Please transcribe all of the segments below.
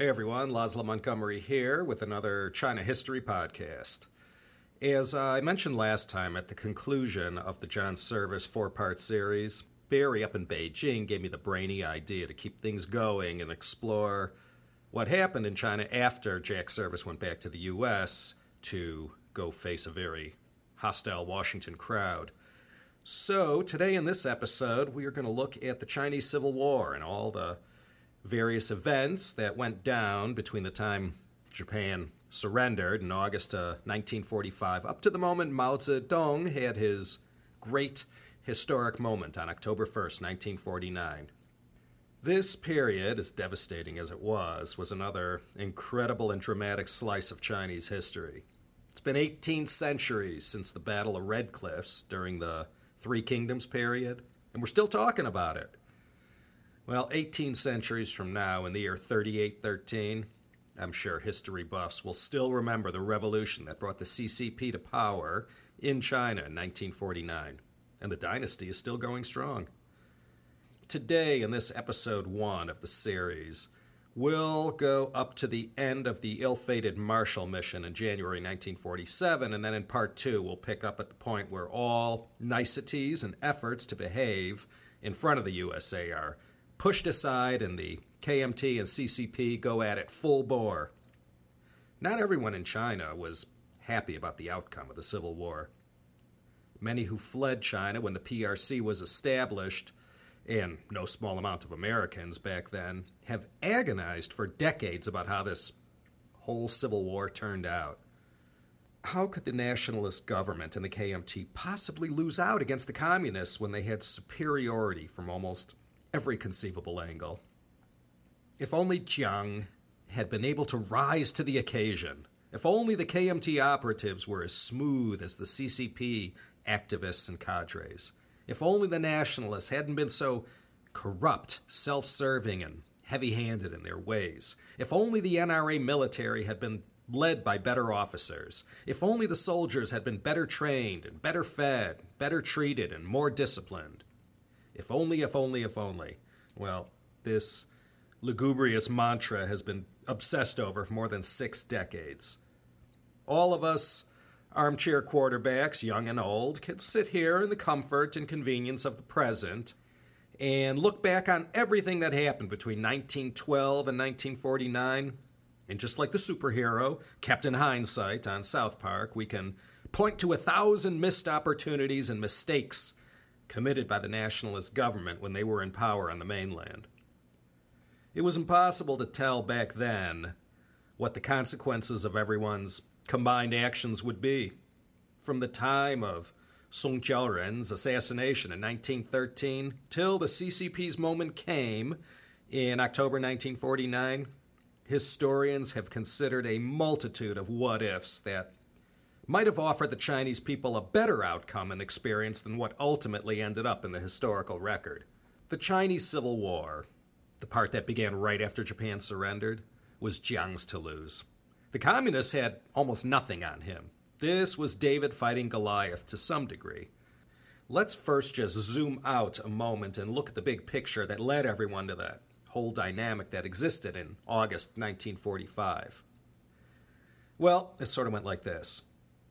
Hey everyone, Laszlo Montgomery here with another China History Podcast. As I mentioned last time at the conclusion of the John Service four-part series, Barry up in Beijing gave me the brainy idea to keep things going and explore what happened in China after Jack Service went back to the U.S. to go face a very hostile Washington crowd. So today in this episode, we are going to look at the Chinese Civil War and all the various events that went down between the time Japan surrendered in August of 1945 up to the moment Mao Zedong had his great historic moment on October 1st, 1949. This period, as devastating as it was another incredible and dramatic slice of Chinese history. It's been 18 centuries since the Battle of Red Cliffs during the Three Kingdoms period, and we're still talking about it. Well, 18 centuries from now, in the year 3813, I'm sure history buffs will still remember the revolution that brought the CCP to power in China in 1949. And the dynasty is still going strong. Today, in this episode 1 of the series, we'll go up to the end of the ill-fated Marshall mission in January 1947, and then in part 2, we'll pick up at the point where all niceties and efforts to behave in front of the USA are pushed aside, and the KMT and CCP go at it full bore. Not everyone in China was happy about the outcome of the Civil War. Many who fled China when the PRC was established, and no small amount of Americans back then, have agonized for decades about how this whole Civil War turned out. How could the nationalist government and the KMT possibly lose out against the communists when they had superiority from almost every conceivable angle? If only Chiang had been able to rise to the occasion. If only the KMT operatives were as smooth as the CCP activists and cadres. If only the nationalists hadn't been so corrupt, self-serving, and heavy-handed in their ways. If only the NRA military had been led by better officers. If only the soldiers had been better trained and better fed, better treated, and more disciplined. If only, if only, if only. Well, this lugubrious mantra has been obsessed over for more than 6 decades. All of us armchair quarterbacks, young and old, can sit here in the comfort and convenience of the present and look back on everything that happened between 1912 and 1949. And just like the superhero, Captain Hindsight on South Park, we can point to 1,000 missed opportunities and mistakes committed by the nationalist government when they were in power on the mainland. It was impossible to tell back then what the consequences of everyone's combined actions would be. From the time of Song Qiaoren's assassination in 1913 till the CCP's moment came in October 1949, historians have considered a multitude of what-ifs that might have offered the Chinese people a better outcome and experience than what ultimately ended up in the historical record. The Chinese Civil War, the part that began right after Japan surrendered, was Chiang's to lose. The communists had almost nothing on him. This was David fighting Goliath to some degree. Let's first just zoom out a moment and look at the big picture that led everyone to that whole dynamic that existed in August 1945. Well, it sort of went like this.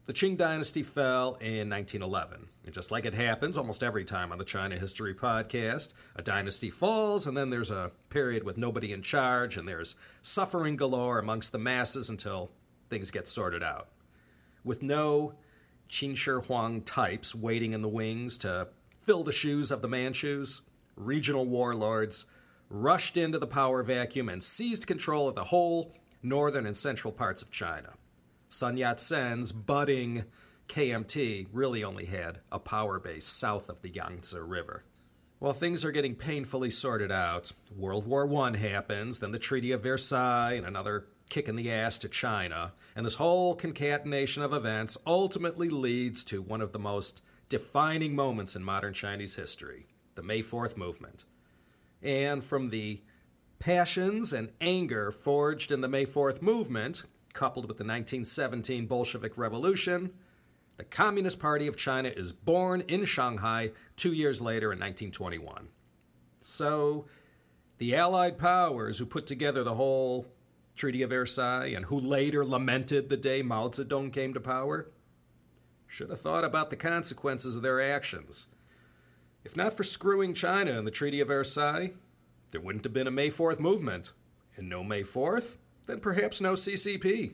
The Qing dynasty fell in 1911, and just like it happens almost every time on the China History Podcast, a dynasty falls, and then there's a period with nobody in charge, and there's suffering galore amongst the masses until things get sorted out. With no Qin Shi Huang types waiting in the wings to fill the shoes of the Manchus, regional warlords rushed into the power vacuum and seized control of the whole northern and central parts of China. Sun Yat-sen's budding KMT really only had a power base south of the Yangtze River. While things are getting painfully sorted out, World War I happens, then the Treaty of Versailles, and another kick in the ass to China, and this whole concatenation of events ultimately leads to one of the most defining moments in modern Chinese history, the May 4th movement. And from the passions and anger forged in the May 4th movement, coupled with the 1917 Bolshevik Revolution, the Communist Party of China is born in Shanghai 2 years later in 1921. So the Allied powers who put together the whole Treaty of Versailles, and who later lamented the day Mao Zedong came to power, should have thought about the consequences of their actions. If not for screwing China in the Treaty of Versailles, there wouldn't have been a May 4th movement. And no May 4th, then perhaps no CCP.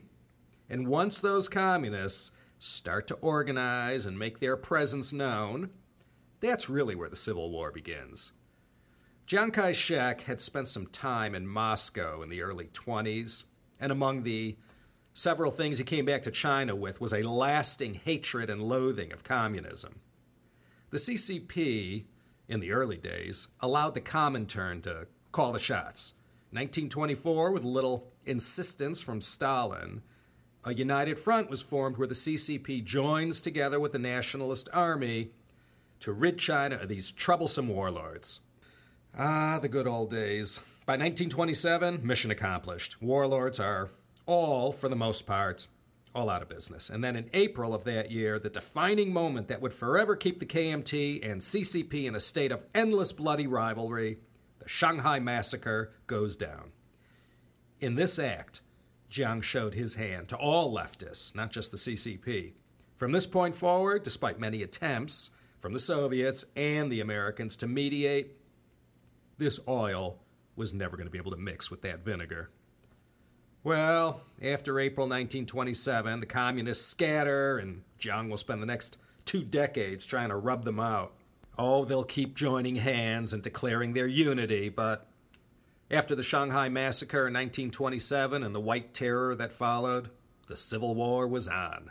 And once those communists start to organize and make their presence known, that's really where the Civil War begins. Chiang Kai-shek had spent some time in Moscow in the early 20s, and among the several things he came back to China with was a lasting hatred and loathing of communism. The CCP, in the early days, allowed the Comintern to call the shots. 1924, with a little insistence from Stalin, a united front was formed where the CCP joins together with the Nationalist Army to rid China of these troublesome warlords. Ah, the good old days. By 1927, mission accomplished. Warlords are all, for the most part, all out of business. And then in April of that year, the defining moment that would forever keep the KMT and CCP in a state of endless bloody rivalry, the Shanghai Massacre, goes down. In this act, Chiang showed his hand to all leftists, not just the CCP. From this point forward, despite many attempts from the Soviets and the Americans to mediate, this oil was never going to be able to mix with that vinegar. Well, after April 1927, the communists scatter, and Chiang will spend the next 2 decades trying to rub them out. Oh, they'll keep joining hands and declaring their unity, but after the Shanghai Massacre in 1927 and the White Terror that followed, the Civil War was on.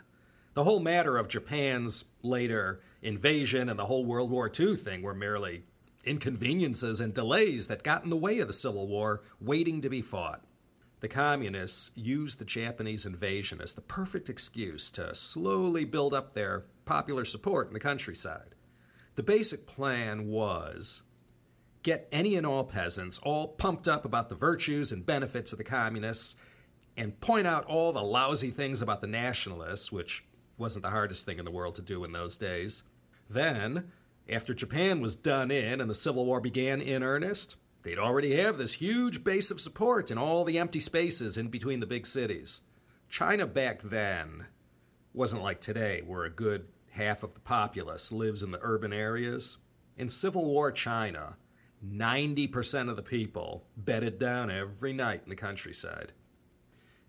The whole matter of Japan's later invasion and the whole World War II thing were merely inconveniences and delays that got in the way of the Civil War waiting to be fought. The communists used the Japanese invasion as the perfect excuse to slowly build up their popular support in the countryside. The basic plan was get any and all peasants all pumped up about the virtues and benefits of the communists and point out all the lousy things about the nationalists, which wasn't the hardest thing in the world to do in those days. Then, after Japan was done in and the Civil War began in earnest, they'd already have this huge base of support in all the empty spaces in between the big cities. China back then wasn't like today, where a good half of the populace lives in the urban areas. In Civil War China, 90% of the people bedded down every night in the countryside.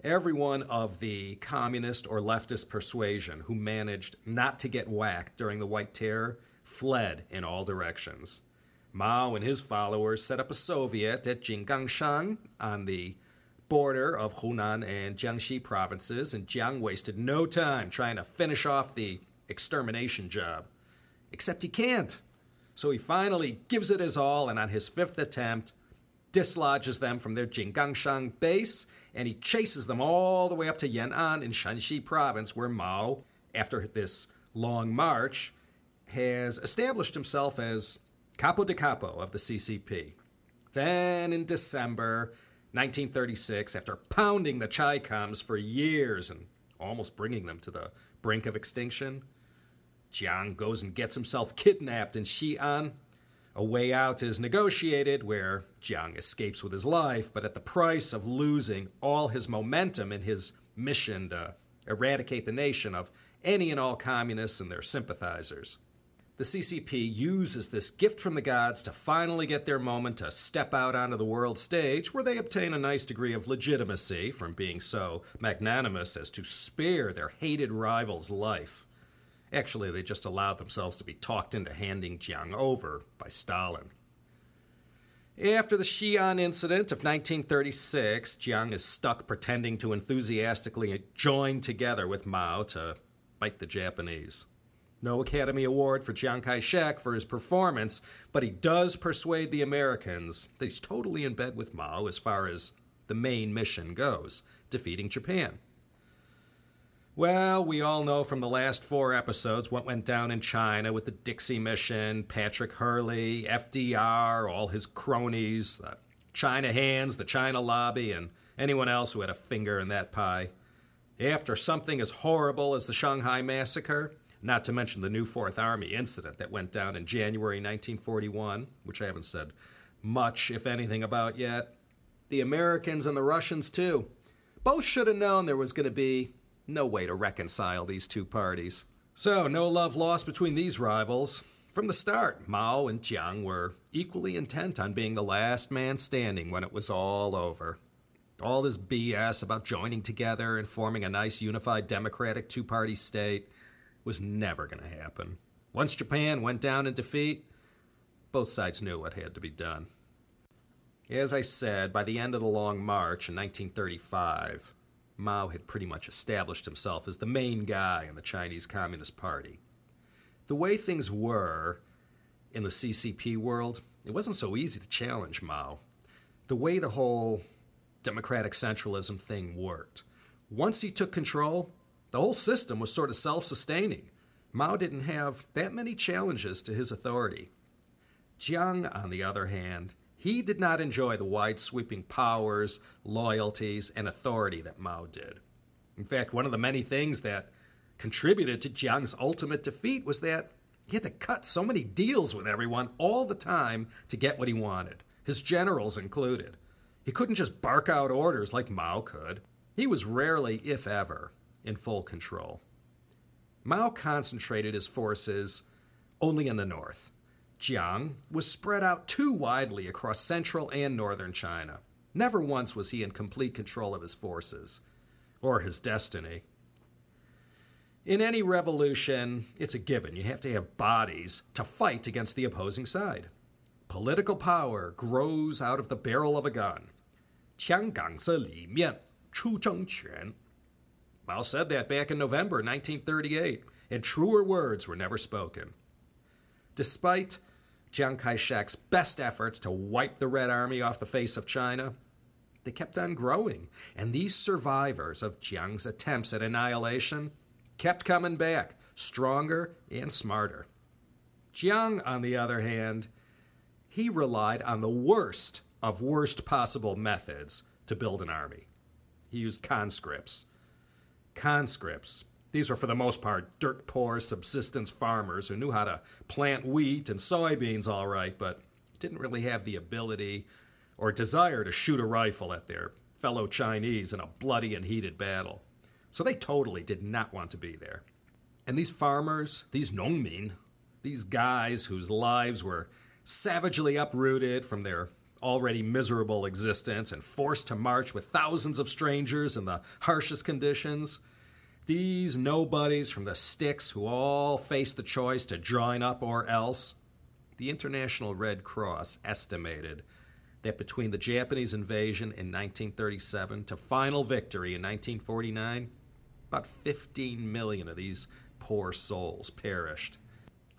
Everyone of the communist or leftist persuasion who managed not to get whacked during the White Terror fled in all directions. Mao and his followers set up a Soviet at Jinggangshan on the border of Hunan and Jiangxi provinces, and Chiang wasted no time trying to finish off the extermination job. Except he can't. So he finally gives it his all, and on his 5th attempt, dislodges them from their Jinggangshan base, and he chases them all the way up to Yan'an in Shanxi province, where Mao, after this long march, has established himself as capo de capo of the CCP. Then in December 1936, after pounding the Chai Coms for years and almost bringing them to the brink of extinction, Chiang goes and gets himself kidnapped in Xi'an. A way out is negotiated where Chiang escapes with his life, but at the price of losing all his momentum in his mission to eradicate the nation of any and all communists and their sympathizers. The CCP uses this gift from the gods to finally get their moment to step out onto the world stage, where they obtain a nice degree of legitimacy from being so magnanimous as to spare their hated rival's life. Actually, they just allowed themselves to be talked into handing Chiang over by Stalin. After the Xi'an incident of 1936, Chiang is stuck pretending to enthusiastically join together with Mao to fight the Japanese. No Academy Award for Chiang Kai-shek for his performance, but he does persuade the Americans that he's totally in bed with Mao as far as the main mission goes, defeating Japan. Well, we all know from the last 4 episodes what went down in China with the Dixie Mission, Patrick Hurley, FDR, all his cronies, the China Hands, the China Lobby, and anyone else who had a finger in that pie. After something as horrible as the Shanghai Massacre, not to mention the new Fourth Army incident that went down in January 1941, which I haven't said much, if anything, about yet. The Americans and the Russians, too, Both should have known there was going to be no way to reconcile these two parties. So, no love lost between these rivals. From the start, Mao and Chiang were equally intent on being the last man standing when it was all over. All this BS about joining together and forming a nice, unified, democratic two-party state was never going to happen. Once Japan went down in defeat, both sides knew what had to be done. As I said, by the end of the Long March in 1935, Mao had pretty much established himself as the main guy in the Chinese Communist Party. The way things were in the CCP world, it wasn't so easy to challenge Mao. The way the whole democratic centralism thing worked. Once he took control, the whole system was sort of self-sustaining. Mao didn't have that many challenges to his authority. Chiang, on the other hand, he did not enjoy the wide-sweeping powers, loyalties, and authority that Mao did. In fact, one of the many things that contributed to Chiang's ultimate defeat was that he had to cut so many deals with everyone all the time to get what he wanted, his generals included. He couldn't just bark out orders like Mao could. He was rarely, if ever, in full control. Mao concentrated his forces only in the north. Chiang was spread out too widely across central and northern China. Never once was he in complete control of his forces or his destiny. In any revolution, it's a given. You have to have bodies to fight against the opposing side. Political power grows out of the barrel of a gun. 枪杆子里面出政权. Mao said that back in November 1938, and truer words were never spoken. Despite Chiang Kai-shek's best efforts to wipe the Red Army off the face of China, they kept on growing, and these survivors of Chiang's attempts at annihilation kept coming back, stronger and smarter. Chiang, on the other hand, he relied on the worst of worst possible methods to build an army. He used conscripts. These were, for the most part, dirt-poor subsistence farmers who knew how to plant wheat and soybeans all right, but didn't really have the ability or desire to shoot a rifle at their fellow Chinese in a bloody and heated battle. So they totally did not want to be there. And these farmers, these nongmin, these guys whose lives were savagely uprooted from their already miserable existence and forced to march with thousands of strangers in the harshest conditions, these nobodies from the sticks who all faced the choice to join up or else. The International Red Cross estimated that between the Japanese invasion in 1937 to final victory in 1949, about 15 million of these poor souls perished.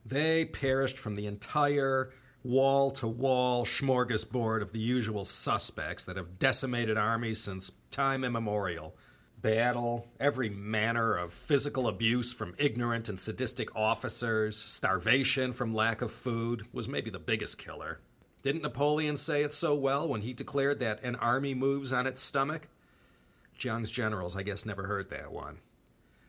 They perished from the entire wall-to-wall smorgasbord of the usual suspects that have decimated armies since time immemorial. Battle, every manner of physical abuse from ignorant and sadistic officers, starvation from lack of food was maybe the biggest killer. Didn't Napoleon say it so well when he declared that an army moves on its stomach? Chiang's generals, I guess, never heard that one.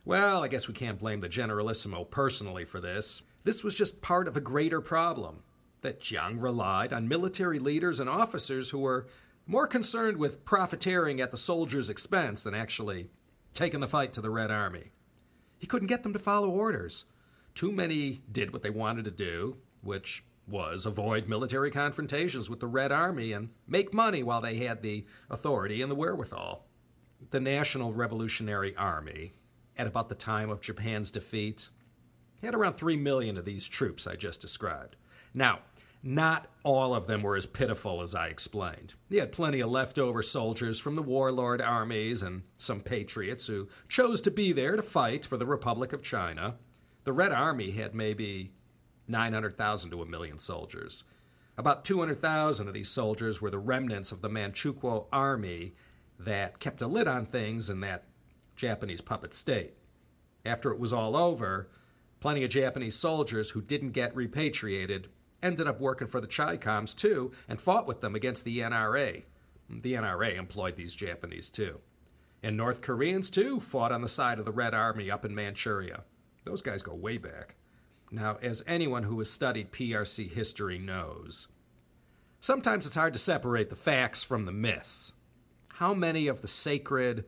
Well, I guess we can't blame the Generalissimo personally for this. This was just part of a greater problem, that Chiang relied on military leaders and officers who were more concerned with profiteering at the soldiers' expense than actually taking the fight to the Red Army. He couldn't get them to follow orders. Too many did what they wanted to do, which was avoid military confrontations with the Red Army and make money while they had the authority and the wherewithal. The National Revolutionary Army, at about the time of Japan's defeat, had around 3 million of these troops I just described. Now, not all of them were as pitiful as I explained. He had plenty of leftover soldiers from the warlord armies and some patriots who chose to be there to fight for the Republic of China. The Red Army had maybe 900,000 to a million soldiers. About 200,000 of these soldiers were the remnants of the Manchukuo army that kept a lid on things in that Japanese puppet state. After it was all over, plenty of Japanese soldiers who didn't get repatriated ended up working for the Chi-Coms, too, and fought with them against the NRA. The NRA employed these Japanese, too. And North Koreans, too, fought on the side of the Red Army up in Manchuria. Those guys go way back. Now, as anyone who has studied PRC history knows, sometimes it's hard to separate the facts from the myths. How many of the sacred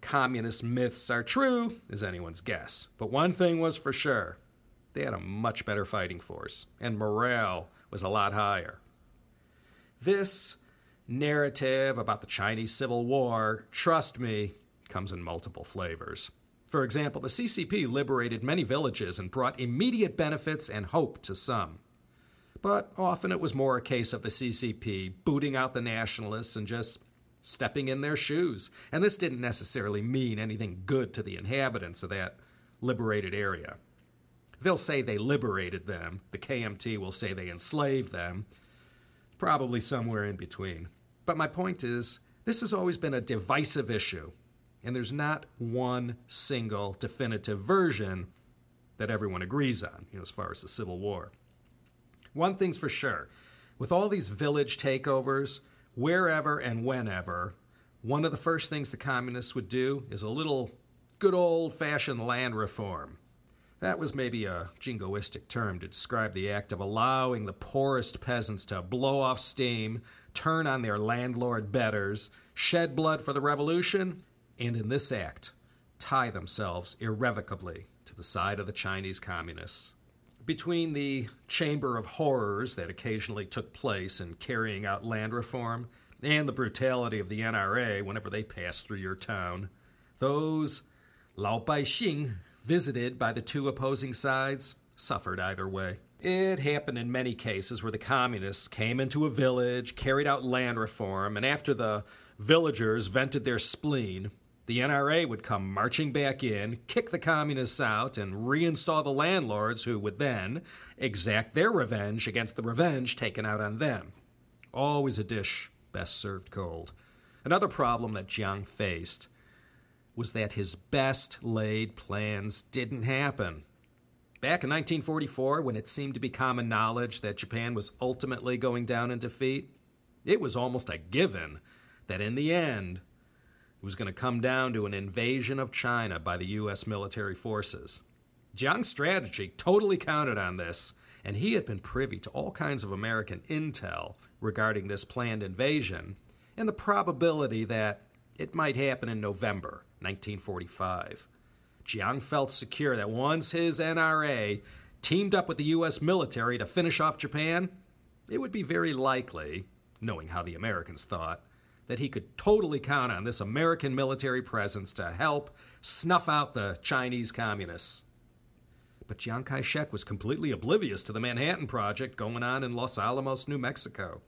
communist myths are true is anyone's guess. But one thing was for sure. They had a much better fighting force, and morale was a lot higher. This narrative about the Chinese Civil War, trust me, comes in multiple flavors. For example, the CCP liberated many villages and brought immediate benefits and hope to some. But often it was more a case of the CCP booting out the nationalists and just stepping in their shoes. And this didn't necessarily mean anything good to the inhabitants of that liberated area. They'll say they liberated them. The KMT will say they enslaved them. Probably somewhere in between. But my point is, this has always been a divisive issue. And there's not one single definitive version that everyone agrees on, as far as the Civil War. One thing's for sure. With all these village takeovers, wherever and whenever, one of the first things the communists would do is a little good old-fashioned land reform. That was maybe a jingoistic term to describe the act of allowing the poorest peasants to blow off steam, turn on their landlord betters, shed blood for the revolution, and in this act, tie themselves irrevocably to the side of the Chinese communists. Between the chamber of horrors that occasionally took place in carrying out land reform and the brutality of the NRA whenever they passed through your town, those Lao Bai Xing visited by the two opposing sides suffered either way. It happened in many cases where the communists came into a village, carried out land reform, and after the villagers vented their spleen, the NRA would come marching back in, kick the communists out, and reinstall the landlords who would then exact their revenge against the revenge taken out on them. Always a dish best served cold. Another problem that Chiang faced was that his best-laid plans didn't happen. Back in 1944, when it seemed to be common knowledge that Japan was ultimately going down in defeat, it was almost a given that in the end, it was going to come down to an invasion of China by the U.S. military forces. Chiang's strategy totally counted on this, and he had been privy to all kinds of American intel regarding this planned invasion and the probability that it might happen in November 1945. Chiang felt secure that once his NRA teamed up with the U.S. military to finish off Japan, it would be very likely, knowing how the Americans thought, that he could totally count on this American military presence to help snuff out the Chinese communists. But Chiang Kai-shek was completely oblivious to the Manhattan Project going on in Los Alamos, New Mexico.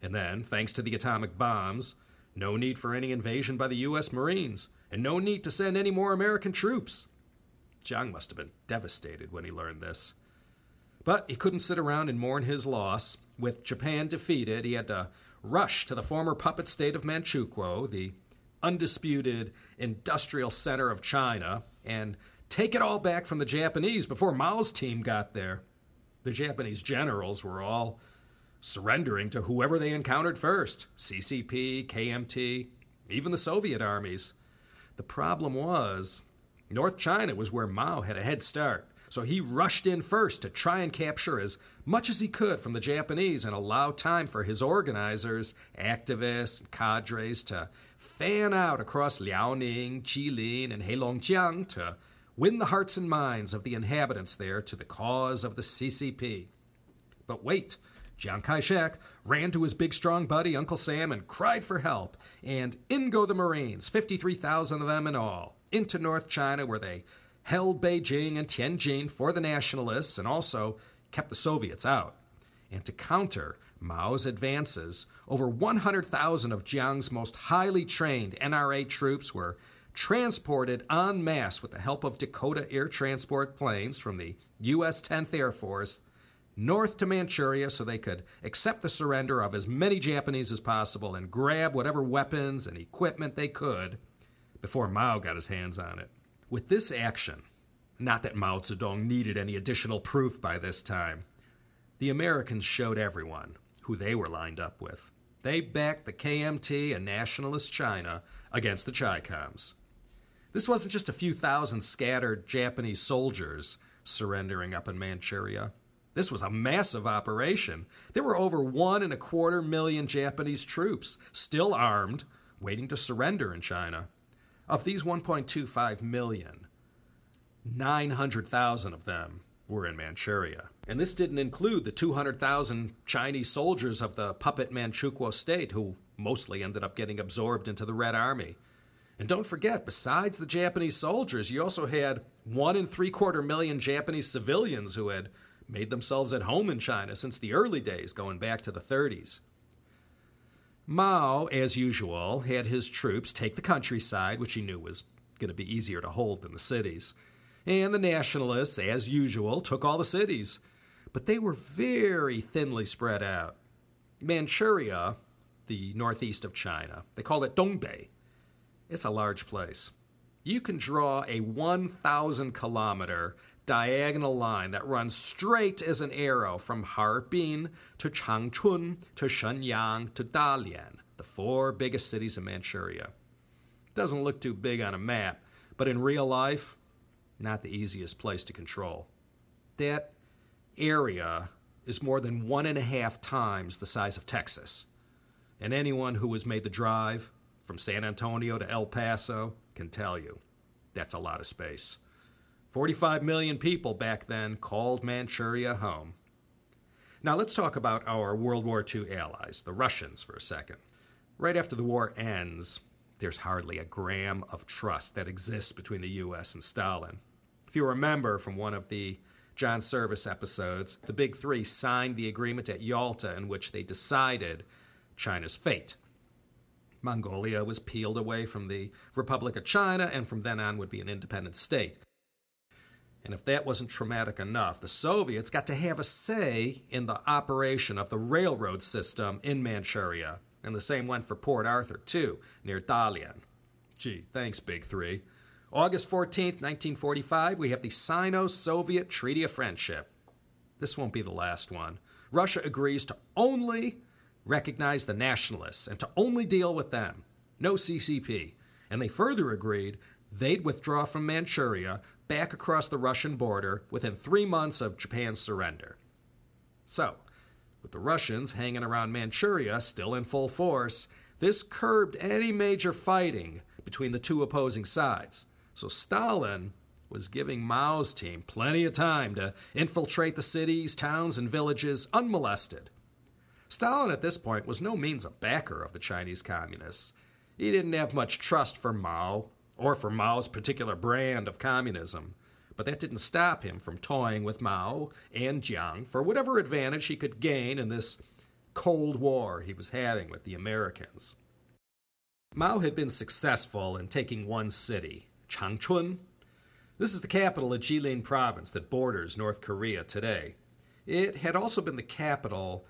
And then, thanks to the atomic bombs, no need for any invasion by the U.S. Marines, and no need to send any more American troops. Chiang must have been devastated when he learned this. But he couldn't sit around and mourn his loss. With Japan defeated, he had to rush to the former puppet state of Manchukuo, the undisputed industrial center of China, and take it all back from the Japanese before Mao's team got there. The Japanese generals were all surrendering to whoever they encountered first, CCP, KMT, even the Soviet armies. The problem was, North China was where Mao had a head start, so he rushed in first to try and capture as much as he could from the Japanese and allow time for his organizers, activists, and cadres to fan out across Liaoning, Jilin, and Heilongjiang to win the hearts and minds of the inhabitants there to the cause of the CCP. But wait, Chiang Kai-shek ran to his big strong buddy Uncle Sam and cried for help, and in go the Marines, 53,000 of them in all, into North China where they held Beijing and Tianjin for the nationalists and also kept the Soviets out. And to counter Mao's advances, over 100,000 of Chiang's most highly trained NRA troops were transported en masse with the help of Dakota air transport planes from the U.S. 10th Air Force north to Manchuria so they could accept the surrender of as many Japanese as possible and grab whatever weapons and equipment they could before Mao got his hands on it. With this action, not that Mao Zedong needed any additional proof by this time, the Americans showed everyone who they were lined up with. They backed the KMT and nationalist China against the Chi-Coms. This wasn't just a few thousand scattered Japanese soldiers surrendering up in Manchuria. This was a massive operation. There were over 1.25 million Japanese troops, still armed, waiting to surrender in China. Of these 1.25 million, 900,000 of them were in Manchuria. And this didn't include the 200,000 Chinese soldiers of the puppet Manchukuo state who mostly ended up getting absorbed into the Red Army. And don't forget, besides the Japanese soldiers, you also had 1.75 million Japanese civilians who had made themselves at home in China since the early days, going back to the 30s. Mao, as usual, had his troops take the countryside, which he knew was going to be easier to hold than the cities. And the nationalists, as usual, took all the cities. But they were very thinly spread out. Manchuria, the northeast of China, they call it Dongbei. It's a large place. You can draw a 1,000-kilometer diagonal line that runs straight as an arrow from Harbin to Changchun to Shenyang to Dalian, the four biggest cities in Manchuria. Doesn't look too big on a map, but in real life, not the easiest place to control. That area is more than 1.5 times the size of Texas, and anyone who has made the drive from San Antonio to El Paso can tell you that's a lot of space. 45 million people back then called Manchuria home. Now let's talk about our World War II allies, the Russians, for a second. Right after the war ends, there's hardly a gram of trust that exists between the U.S. and Stalin. If you remember from one of the John Service episodes, the Big Three signed the agreement at Yalta in which they decided China's fate. Mongolia was peeled away from the Republic of China and from then on would be an independent state. And if that wasn't traumatic enough, the Soviets got to have a say in the operation of the railroad system in Manchuria. And the same went for Port Arthur, too, near Dalian. Gee, thanks, Big Three. August 14th, 1945, we have the Sino-Soviet Treaty of Friendship. This won't be the last one. Russia agrees to only recognize the nationalists and to only deal with them. No CCP. And they further agreed they'd withdraw from Manchuria back across the Russian border within 3 months of Japan's surrender. So, with the Russians hanging around Manchuria still in full force, this curbed any major fighting between the two opposing sides. So Stalin was giving Mao's team plenty of time to infiltrate the cities, towns, and villages unmolested. Stalin at this point was no means a backer of the Chinese communists. He didn't have much trust for Mao, or for Mao's particular brand of communism. But that didn't stop him from toying with Mao and Jiang for whatever advantage he could gain in this Cold War he was having with the Americans. Mao had been successful in taking one city, Changchun. This is the capital of Jilin province that borders North Korea today. It had also been the capital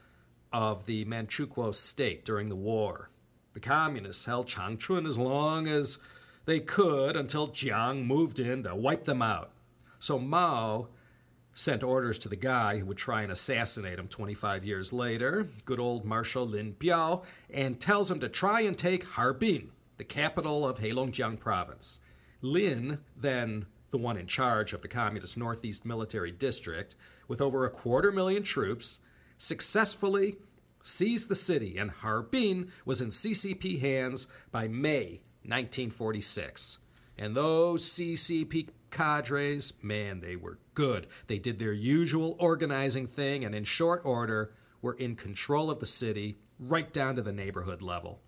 of the Manchukuo state during the war. The communists held Changchun as long as they could until Jiang moved in to wipe them out. So Mao sent orders to the guy who would try and assassinate him 25 years later, good old Marshal Lin Biao, and tells him to try and take Harbin, the capital of Heilongjiang province. Lin, then the one in charge of the Communist Northeast Military District, with over 250,000 troops, successfully seized the city, and Harbin was in CCP hands by May 1946. And those CCP cadres, man, they were good. They did their usual organizing thing and in short order were in control of the city right down to the neighborhood level.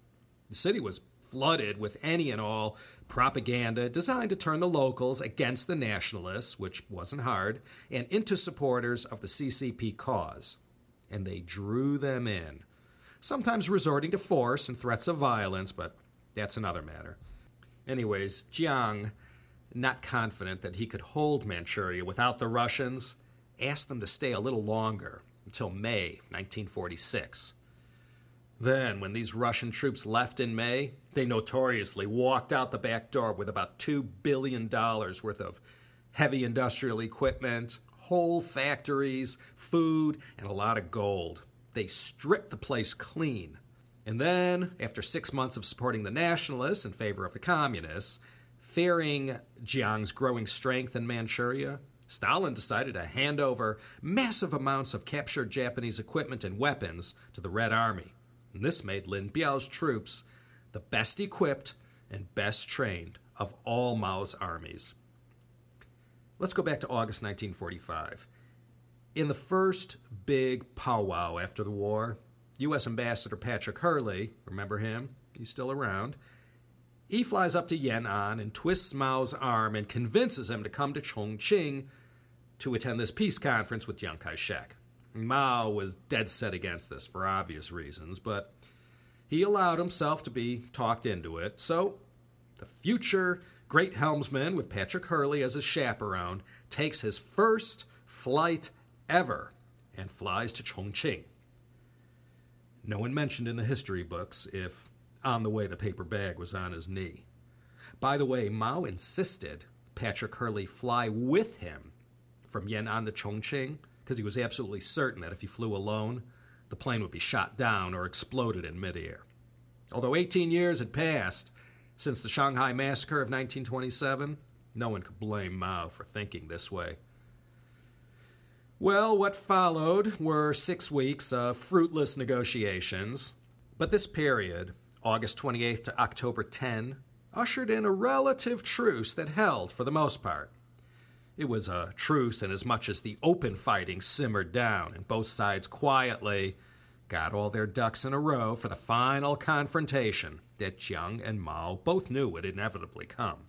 The city was flooded with any and all propaganda designed to turn the locals against the nationalists, which wasn't hard, and into supporters of the CCP cause. And they drew them in, sometimes resorting to force and threats of violence, but that's another matter. Anyways, Jiang, not confident that he could hold Manchuria without the Russians, asked them to stay a little longer, until May 1946. Then, when these Russian troops left in May, they notoriously walked out the back door with about $2 billion worth of heavy industrial equipment, whole factories, food, and a lot of gold. They stripped the place clean. And then, after 6 months of supporting the nationalists in favor of the communists, fearing Jiang's growing strength in Manchuria, Stalin decided to hand over massive amounts of captured Japanese equipment and weapons to the Red Army. And this made Lin Biao's troops the best equipped and best trained of all Mao's armies. Let's go back to August 1945. In the first big powwow after the war, U.S. Ambassador Patrick Hurley, remember him? He's still around. He flies up to Yan'an and twists Mao's arm and convinces him to come to Chongqing to attend this peace conference with Chiang Kai-shek. Mao was dead set against this for obvious reasons, but he allowed himself to be talked into it. So the future great helmsman, with Patrick Hurley as his chaperone, takes his first flight ever and flies to Chongqing. No one mentioned in the history books if on the way the paper bag was on his knee. By the way, Mao insisted Patrick Hurley fly with him from Yan'an to Chongqing because he was absolutely certain that if he flew alone, the plane would be shot down or exploded in midair. Although 18 years had passed since the Shanghai Massacre of 1927, no one could blame Mao for thinking this way. Well, what followed were 6 weeks of fruitless negotiations, but this period, August 28th to October 10, ushered in a relative truce that held for the most part. It was a truce in as much as the open fighting simmered down and both sides quietly got all their ducks in a row for the final confrontation that Chiang and Mao both knew would inevitably come.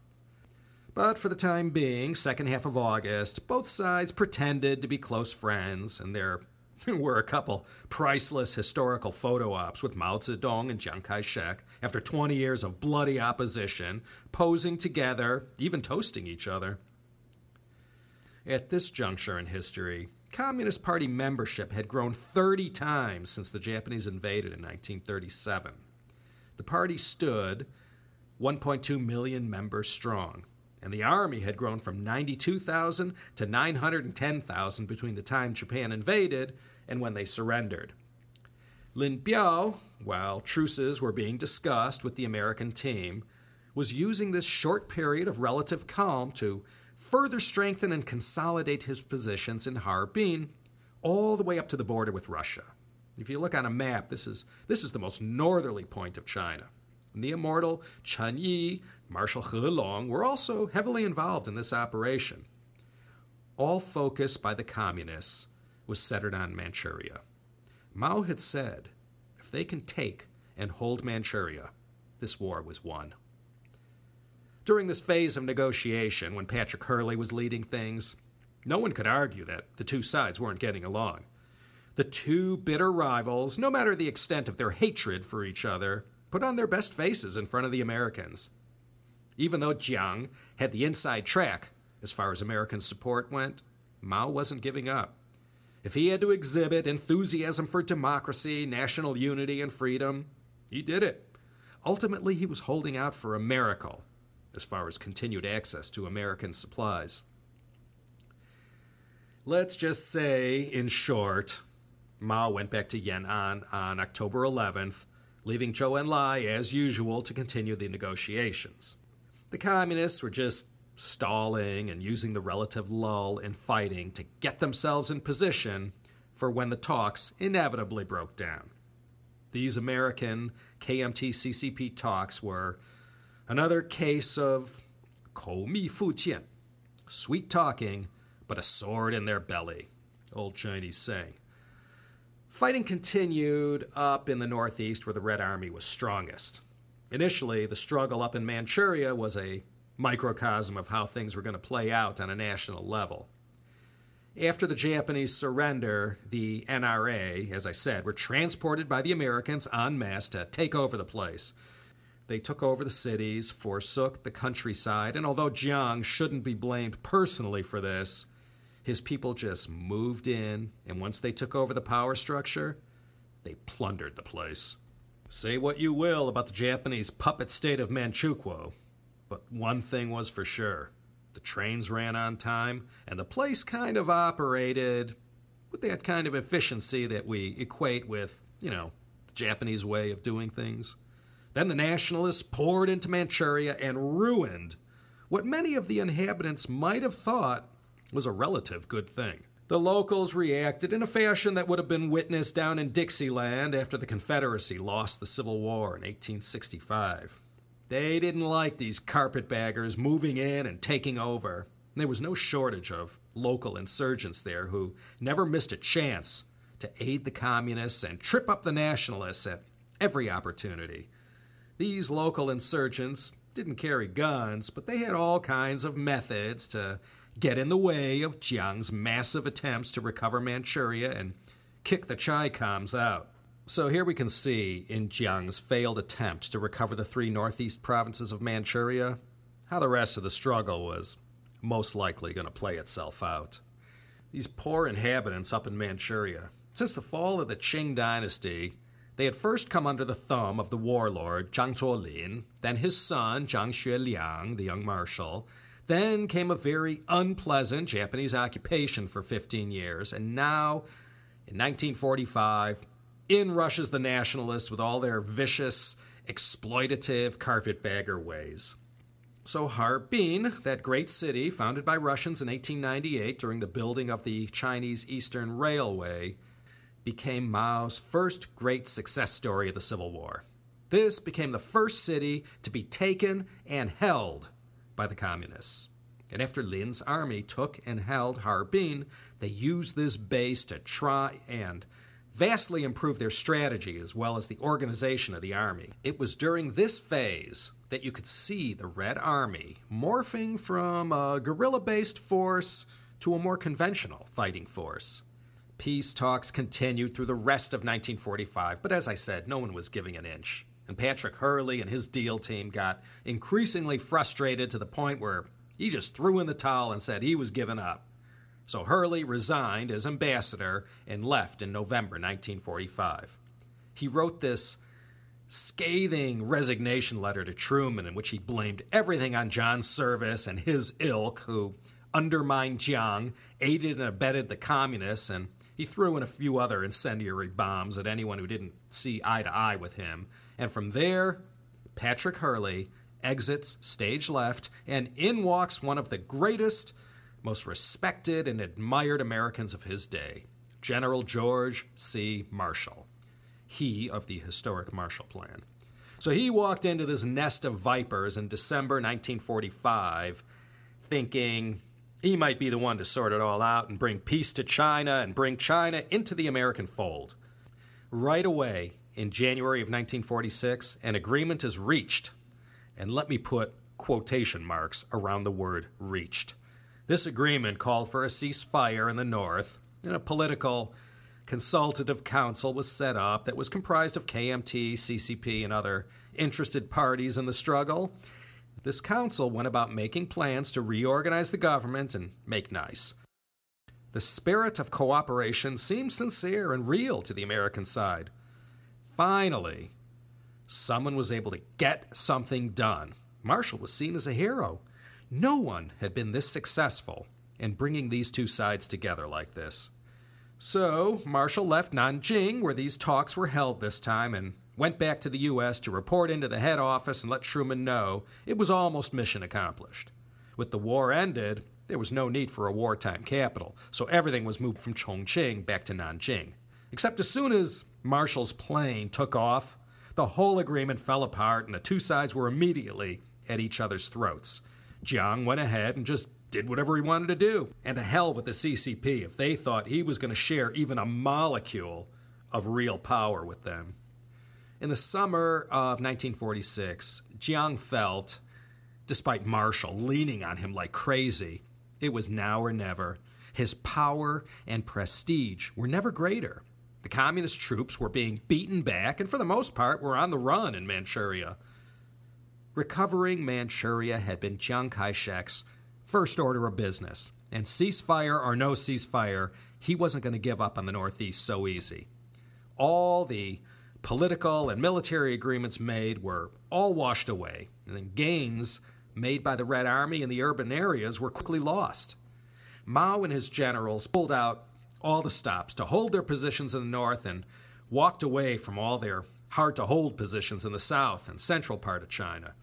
But for the time being, second half of August, both sides pretended to be close friends, and there were a couple priceless historical photo ops with Mao Zedong and Chiang Kai-shek after 20 years of bloody opposition, posing together, even toasting each other. At this juncture in history, Communist Party membership had grown 30 times since the Japanese invaded in 1937. The party stood 1.2 million members strong, and the army had grown from 92,000 to 910,000 between the time Japan invaded and when they surrendered. Lin Biao, while truces were being discussed with the American team, was using this short period of relative calm to further strengthen and consolidate his positions in Harbin all the way up to the border with Russia. If you look on a map, this is the most northerly point of China. And the immortal Chen Yi, Marshal Heilongjiang were also heavily involved in this operation. All focus by the communists was centered on Manchuria. Mao had said, if they can take and hold Manchuria, this war was won. During this phase of negotiation, when Patrick Hurley was leading things, no one could argue that the two sides weren't getting along. The two bitter rivals, no matter the extent of their hatred for each other, put on their best faces in front of the Americans. Even though Chiang had the inside track as far as American support went, Mao wasn't giving up. If he had to exhibit enthusiasm for democracy, national unity, and freedom, he did it. Ultimately, he was holding out for a miracle as far as continued access to American supplies. Let's just say, in short, Mao went back to Yan'an on October 11th, leaving Zhou Enlai, as usual, to continue the negotiations. The communists were just stalling and using the relative lull in fighting to get themselves in position for when the talks inevitably broke down. These American KMT CCP talks were another case of kou mi fu jian, sweet talking, but a sword in their belly, old Chinese saying. Fighting continued up in the northeast where the Red Army was strongest. Initially, the struggle up in Manchuria was a microcosm of how things were going to play out on a national level. After the Japanese surrender, the NRA, as I said, were transported by the Americans en masse to take over the place. They took over the cities, forsook the countryside, and although Chiang shouldn't be blamed personally for this, his people just moved in, and once they took over the power structure, they plundered the place. Say what you will about the Japanese puppet state of Manchukuo, but one thing was for sure. The trains ran on time, and the place kind of operated with that kind of efficiency that we equate with, the Japanese way of doing things. Then the nationalists poured into Manchuria and ruined what many of the inhabitants might have thought was a relative good thing. The locals reacted in a fashion that would have been witnessed down in Dixieland after the Confederacy lost the Civil War in 1865. They didn't like these carpetbaggers moving in and taking over. There was no shortage of local insurgents there who never missed a chance to aid the communists and trip up the nationalists at every opportunity. These local insurgents didn't carry guns, but they had all kinds of methods to get in the way of Chiang's massive attempts to recover Manchuria and kick the Chai Coms out. So here we can see in Chiang's failed attempt to recover the three northeast provinces of Manchuria, how the rest of the struggle was most likely going to play itself out. These poor inhabitants up in Manchuria, since the fall of the Qing dynasty, they had first come under the thumb of the warlord Zhang Zuolin, then his son Zhang Xueliang, the young marshal. Then came a very unpleasant Japanese occupation for 15 years, and now, in 1945, in rushes the nationalists with all their vicious, exploitative carpetbagger ways. So Harbin, that great city founded by Russians in 1898 during the building of the Chinese Eastern Railway, became Mao's first great success story of the Civil War. This became the first city to be taken and held by the communists. And after Lin's army took and held Harbin, they used this base to try and vastly improved their strategy as well as the organization of the army. It was during this phase that you could see the Red Army morphing from a guerrilla-based force to a more conventional fighting force. Peace talks continued through the rest of 1945, but as I said, no one was giving an inch. And Patrick Hurley and his deal team got increasingly frustrated to the point where he just threw in the towel and said he was giving up. So Hurley resigned as ambassador and left in November 1945. He wrote this scathing resignation letter to Truman in which he blamed everything on John Service and his ilk, who undermined Chiang, aided and abetted the communists, and he threw in a few other incendiary bombs at anyone who didn't see eye to eye with him. And from there, Patrick Hurley exits stage left, and in walks one of the greatest, most respected and admired Americans of his day, General George C. Marshall, he of the historic Marshall Plan. So he walked into this nest of vipers in December 1945, thinking he might be the one to sort it all out and bring peace to China and bring China into the American fold. Right away, in January of 1946, an agreement is reached, and let me put quotation marks around the word reached. This agreement called for a ceasefire in the north, and a political consultative council was set up that was comprised of KMT, CCP, and other interested parties in the struggle. This council went about making plans to reorganize the government and make nice. The spirit of cooperation seemed sincere and real to the American side. Finally, someone was able to get something done. Marshall was seen as a hero. No one had been this successful in bringing these two sides together like this. So Marshall left Nanjing, where these talks were held this time, and went back to the U.S. to report into the head office and let Truman know it was almost mission accomplished. With the war ended, there was no need for a wartime capital, so everything was moved from Chongqing back to Nanjing. Except as soon as Marshall's plane took off, the whole agreement fell apart, and the two sides were immediately at each other's throats. Chiang went ahead and just did whatever he wanted to do. And to hell with the CCP if they thought he was going to share even a molecule of real power with them. In the summer of 1946, Chiang felt, despite Marshall leaning on him like crazy, it was now or never. His power and prestige were never greater. The communist troops were being beaten back and for the most part were on the run in Manchuria. Recovering Manchuria had been Chiang Kai-shek's first order of business, and ceasefire or no ceasefire, he wasn't going to give up on the Northeast so easy. All the political and military agreements made were all washed away, and the gains made by the Red Army in the urban areas were quickly lost. Mao and his generals pulled out all the stops to hold their positions in the north and walked away from all their hard-to-hold positions in the south and central part of China.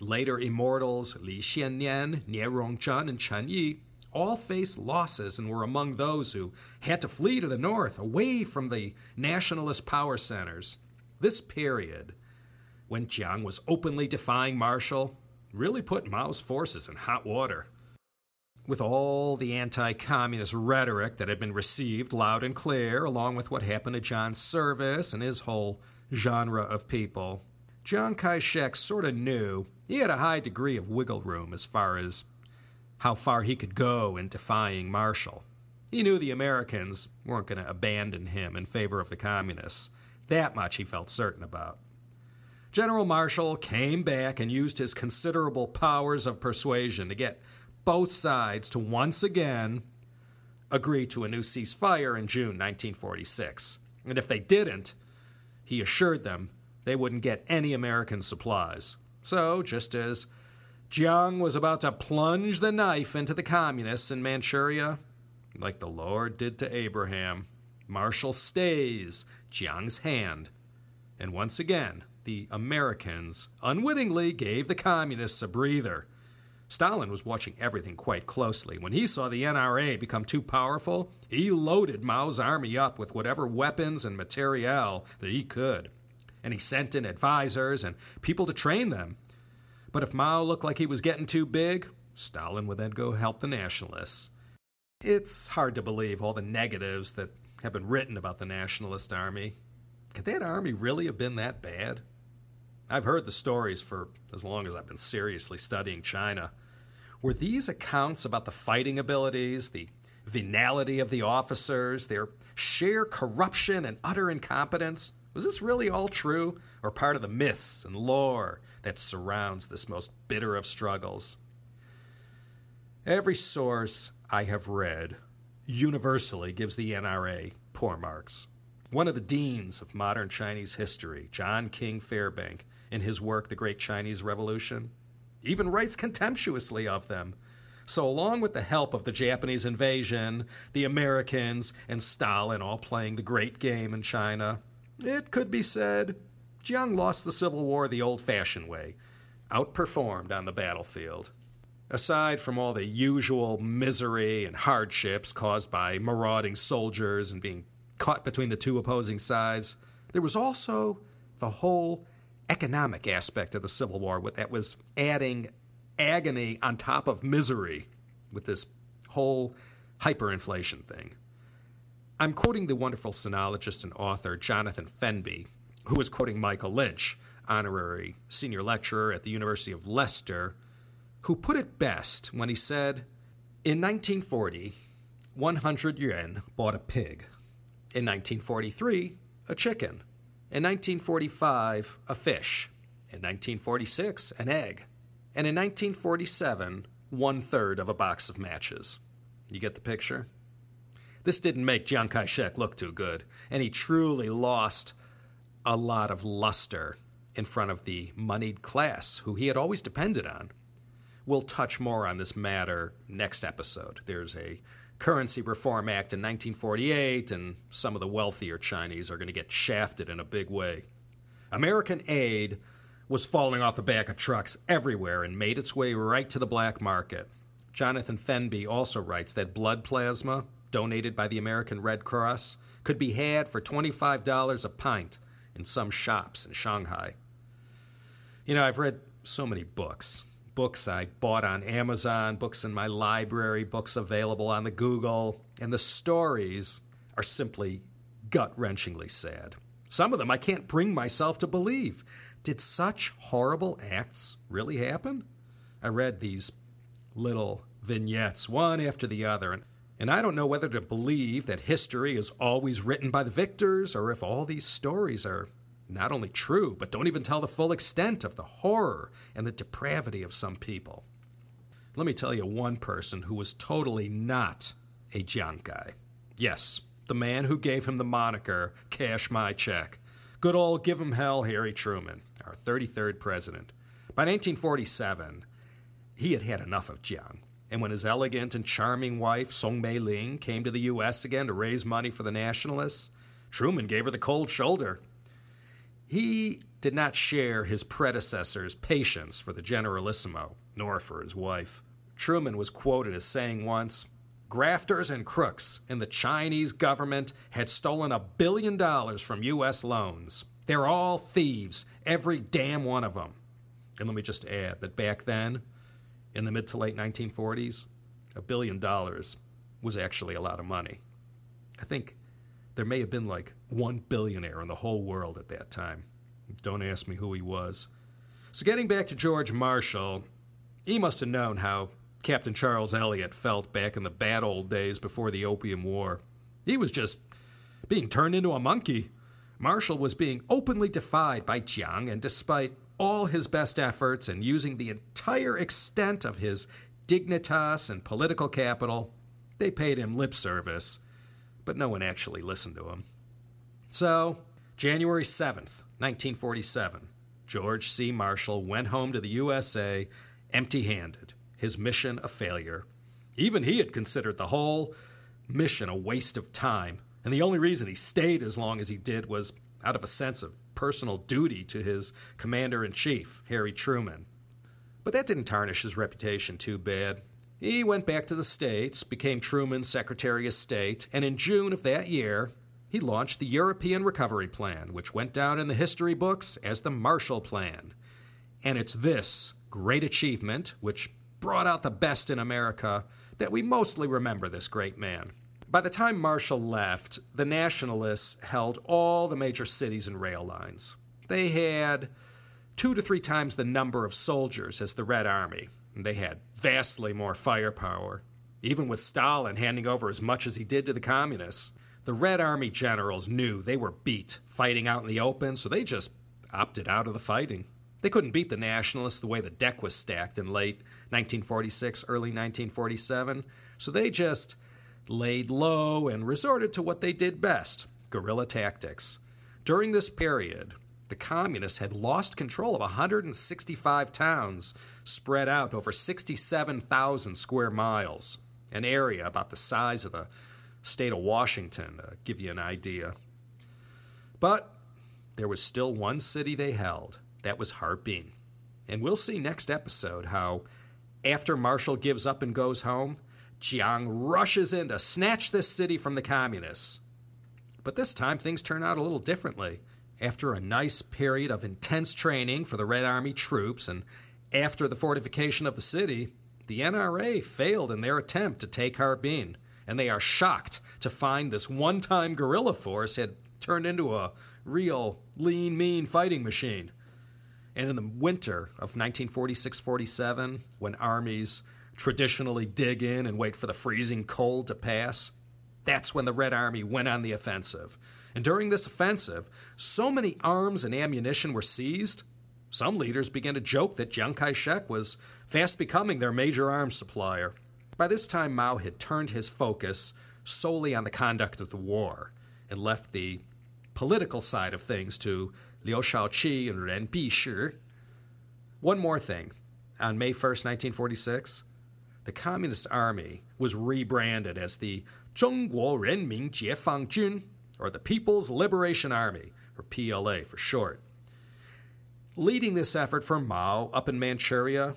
Later immortals Li Xianyan, Nie Rongchun, and Chen Yi all faced losses and were among those who had to flee to the north, away from the nationalist power centers. This period when Chiang was openly defying Marshall, really put Mao's forces in hot water. With all the anti-communist rhetoric that had been received loud and clear, along with what happened to John Service and his whole genre of people, Chiang Kai-shek sort of knew he had a high degree of wiggle room as far as how far he could go in defying Marshall. He knew the Americans weren't going to abandon him in favor of the communists. That much he felt certain about. General Marshall came back and used his considerable powers of persuasion to get both sides to once again agree to a new ceasefire in June 1946. And if they didn't, he assured them they wouldn't get any American supplies. So, just as Chiang was about to plunge the knife into the communists in Manchuria, like the Lord did to Abraham, Marshall stays Chiang's hand. And once again, the Americans unwittingly gave the communists a breather. Stalin was watching everything quite closely. When he saw the NRA become too powerful, he loaded Mao's army up with whatever weapons and materiel that he could. And he sent in advisors and people to train them. But if Mao looked like he was getting too big, Stalin would then go help the nationalists. It's hard to believe all the negatives that have been written about the Nationalist Army. Could that army really have been that bad? I've heard the stories for as long as I've been seriously studying China. Were these accounts about the fighting abilities, the venality of the officers, their sheer corruption and utter incompetence? Was this really all true, or part of the myths and lore that surrounds this most bitter of struggles? Every source I have read universally gives the NRA poor marks. One of the deans of modern Chinese history, John King Fairbank, in his work, The Great Chinese Revolution, even writes contemptuously of them. So along with the help of the Japanese invasion, the Americans, and Stalin all playing the great game in China, it could be said Chiang lost the Civil War the old-fashioned way, outperformed on the battlefield. Aside from all the usual misery and hardships caused by marauding soldiers and being caught between the two opposing sides, there was also the whole economic aspect of the Civil War that was adding agony on top of misery with this whole hyperinflation thing. I'm quoting the wonderful sinologist and author Jonathan Fenby, who is quoting Michael Lynch, honorary senior lecturer at the University of Leicester, who put it best when he said, "In 1940, 100 yuan bought a pig. In 1943, a chicken. In 1945, a fish. In 1946, an egg. And in 1947, 1/3 of a box of matches." You get the picture? This didn't make Chiang Kai-shek look too good, and he truly lost a lot of luster in front of the moneyed class who he had always depended on. We'll touch more on this matter next episode. There's a Currency Reform Act in 1948, and some of the wealthier Chinese are going to get shafted in a big way. American aid was falling off the back of trucks everywhere and made its way right to the black market. Jonathan Fenby also writes that blood plasma, donated by the American Red Cross, could be had for $25 a pint in some shops in Shanghai. You know, I've read so many books. Books I bought on Amazon, books in my library, books available on the Google, and the stories are simply gut-wrenchingly sad. Some of them I can't bring myself to believe. Did such horrible acts really happen? I read these little vignettes, one after the other, and I don't know whether to believe that history is always written by the victors, or if all these stories are not only true, but don't even tell the full extent of the horror and the depravity of some people. Let me tell you one person who was totally not a Chiang Kai. Yes, the man who gave him the moniker, Cash My Check. Good old give him hell Harry Truman, our 33rd president. By 1947, he had had enough of Chiang, and when his elegant and charming wife, Song Mei Ling, came to the U.S. again to raise money for the nationalists, Truman gave her the cold shoulder. He did not share his predecessor's patience for the Generalissimo, nor for his wife. Truman was quoted as saying once, "Grafters and crooks in the Chinese government had stolen $1 billion from U.S. loans. They're all thieves, every damn one of them. And let me just add that back then, in the mid to late 1940s, $1 billion was actually a lot of money. I think there may have been like one billionaire in the whole world at that time. Don't ask me who he was. So getting back to George Marshall, he must have known how Captain Charles Elliot felt back in the bad old days before the Opium War. He was just being turned into a monkey. Marshall was being openly defied by Chiang, and despite all his best efforts and using the entire extent of his dignitas and political capital, they paid him lip service, but no one actually listened to him. So, January 7th, 1947, George C. Marshall went home to the USA empty-handed, his mission a failure. Even he had considered the whole mission a waste of time, and the only reason he stayed as long as he did was out of a sense of personal duty to his commander-in-chief, Harry Truman. But that didn't tarnish his reputation too bad. He went back to the States, became Truman's Secretary of State, and in June of that year, he launched the European Recovery Plan, which went down in the history books as the Marshall Plan. And it's this great achievement, which brought out the best in America, that we mostly remember this great man. By the time Marshall left, the Nationalists held all the major cities and rail lines. They had 2 to 3 times the number of soldiers as the Red Army. They had vastly more firepower. Even with Stalin handing over as much as he did to the communists, the Red Army generals knew they were beat fighting out in the open, so they just opted out of the fighting. They couldn't beat the Nationalists the way the deck was stacked in late 1946, early 1947, so they just laid low and resorted to what they did best, guerrilla tactics. During this period, the communists had lost control of 165 towns spread out over 67,000 square miles, an area about the size of the state of Washington, to give you an idea. But there was still one city they held. That was Harbin. And we'll see next episode how, after Marshall gives up and goes home, Chiang rushes in to snatch this city from the communists. But this time, things turn out a little differently. After a nice period of intense training for the Red Army troops and after the fortification of the city, the NRA failed in their attempt to take Harbin, and they are shocked to find this one-time guerrilla force had turned into a real lean, mean fighting machine. And in the winter of 1946-47, when armies traditionally dig in and wait for the freezing cold to pass, that's when the Red Army went on the offensive. And during this offensive, so many arms and ammunition were seized, some leaders began to joke that Chiang Kai-shek was fast becoming their major arms supplier. By this time, Mao had turned his focus solely on the conduct of the war and left the political side of things to Liu Shaoqi and Ren Bishi. One more thing. On May 1st, 1946, the Communist Army was rebranded as the Zhongguo Renmin Jiefang Jun, or the People's Liberation Army, or PLA for short. Leading this effort for Mao up in Manchuria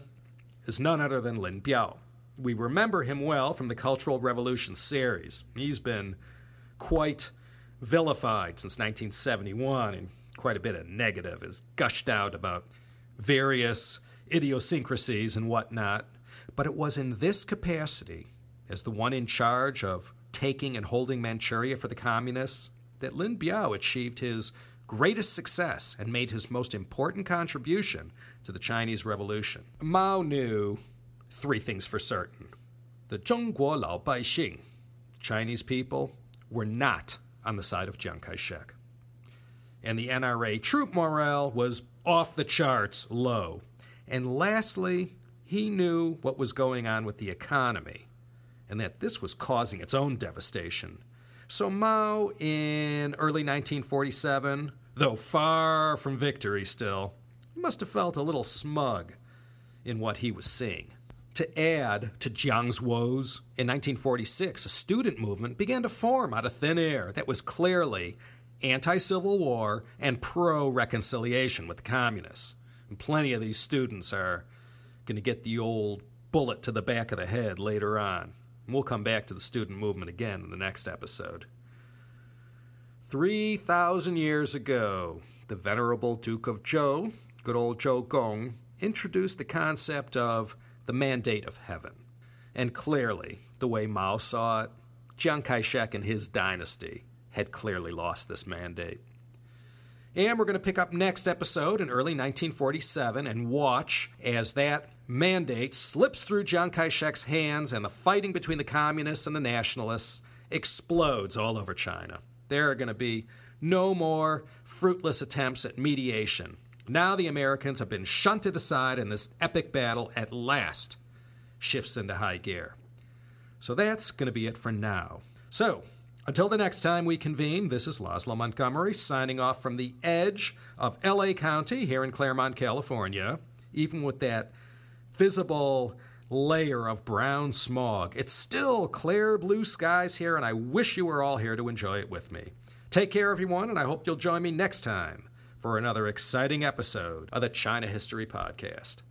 is none other than Lin Biao. We remember him well from the Cultural Revolution series. He's been quite vilified since 1971, and quite a bit of negative is gushed out about various idiosyncrasies and whatnot. But it was in this capacity, as the one in charge of taking and holding Manchuria for the communists, that Lin Biao achieved his greatest success and made his most important contribution to the Chinese Revolution. Mao knew 3 things for certain. The Zhongguo Lao Bai Xing, Chinese people, were not on the side of Chiang Kai-shek. And the NRA troop morale was off the charts low. And lastly, he knew what was going on with the economy, and that this was causing its own devastation. So Mao, in early 1947, though far from victory still, must have felt a little smug in what he was seeing. To add to Chiang's woes, in 1946, a student movement began to form out of thin air that was clearly anti-Civil War and pro-reconciliation with the communists. And plenty of these students are going to get the old bullet to the back of the head later on. And we'll come back to the student movement again in the next episode. 3,000 years ago, the venerable Duke of Zhou, good old Zhou Gong, introduced the concept of the mandate of heaven. And clearly, the way Mao saw it, Chiang Kai-shek and his dynasty had clearly lost this mandate. And we're going to pick up next episode in early 1947 and watch as that mandate slips through Chiang Kai-shek's hands and the fighting between the communists and the nationalists explodes all over China. There are going to be no more fruitless attempts at mediation. Now the Americans have been shunted aside and this epic battle at last shifts into high gear. So that's going to be it for now. So, until the next time we convene, this is Laszlo Montgomery signing off from the edge of L.A. County here in Claremont, California. Even with that visible layer of brown smog, it's still clear blue skies here, and I wish you were all here to enjoy it with me. Take care, everyone, and I hope you'll join me next time for another exciting episode of the China History Podcast.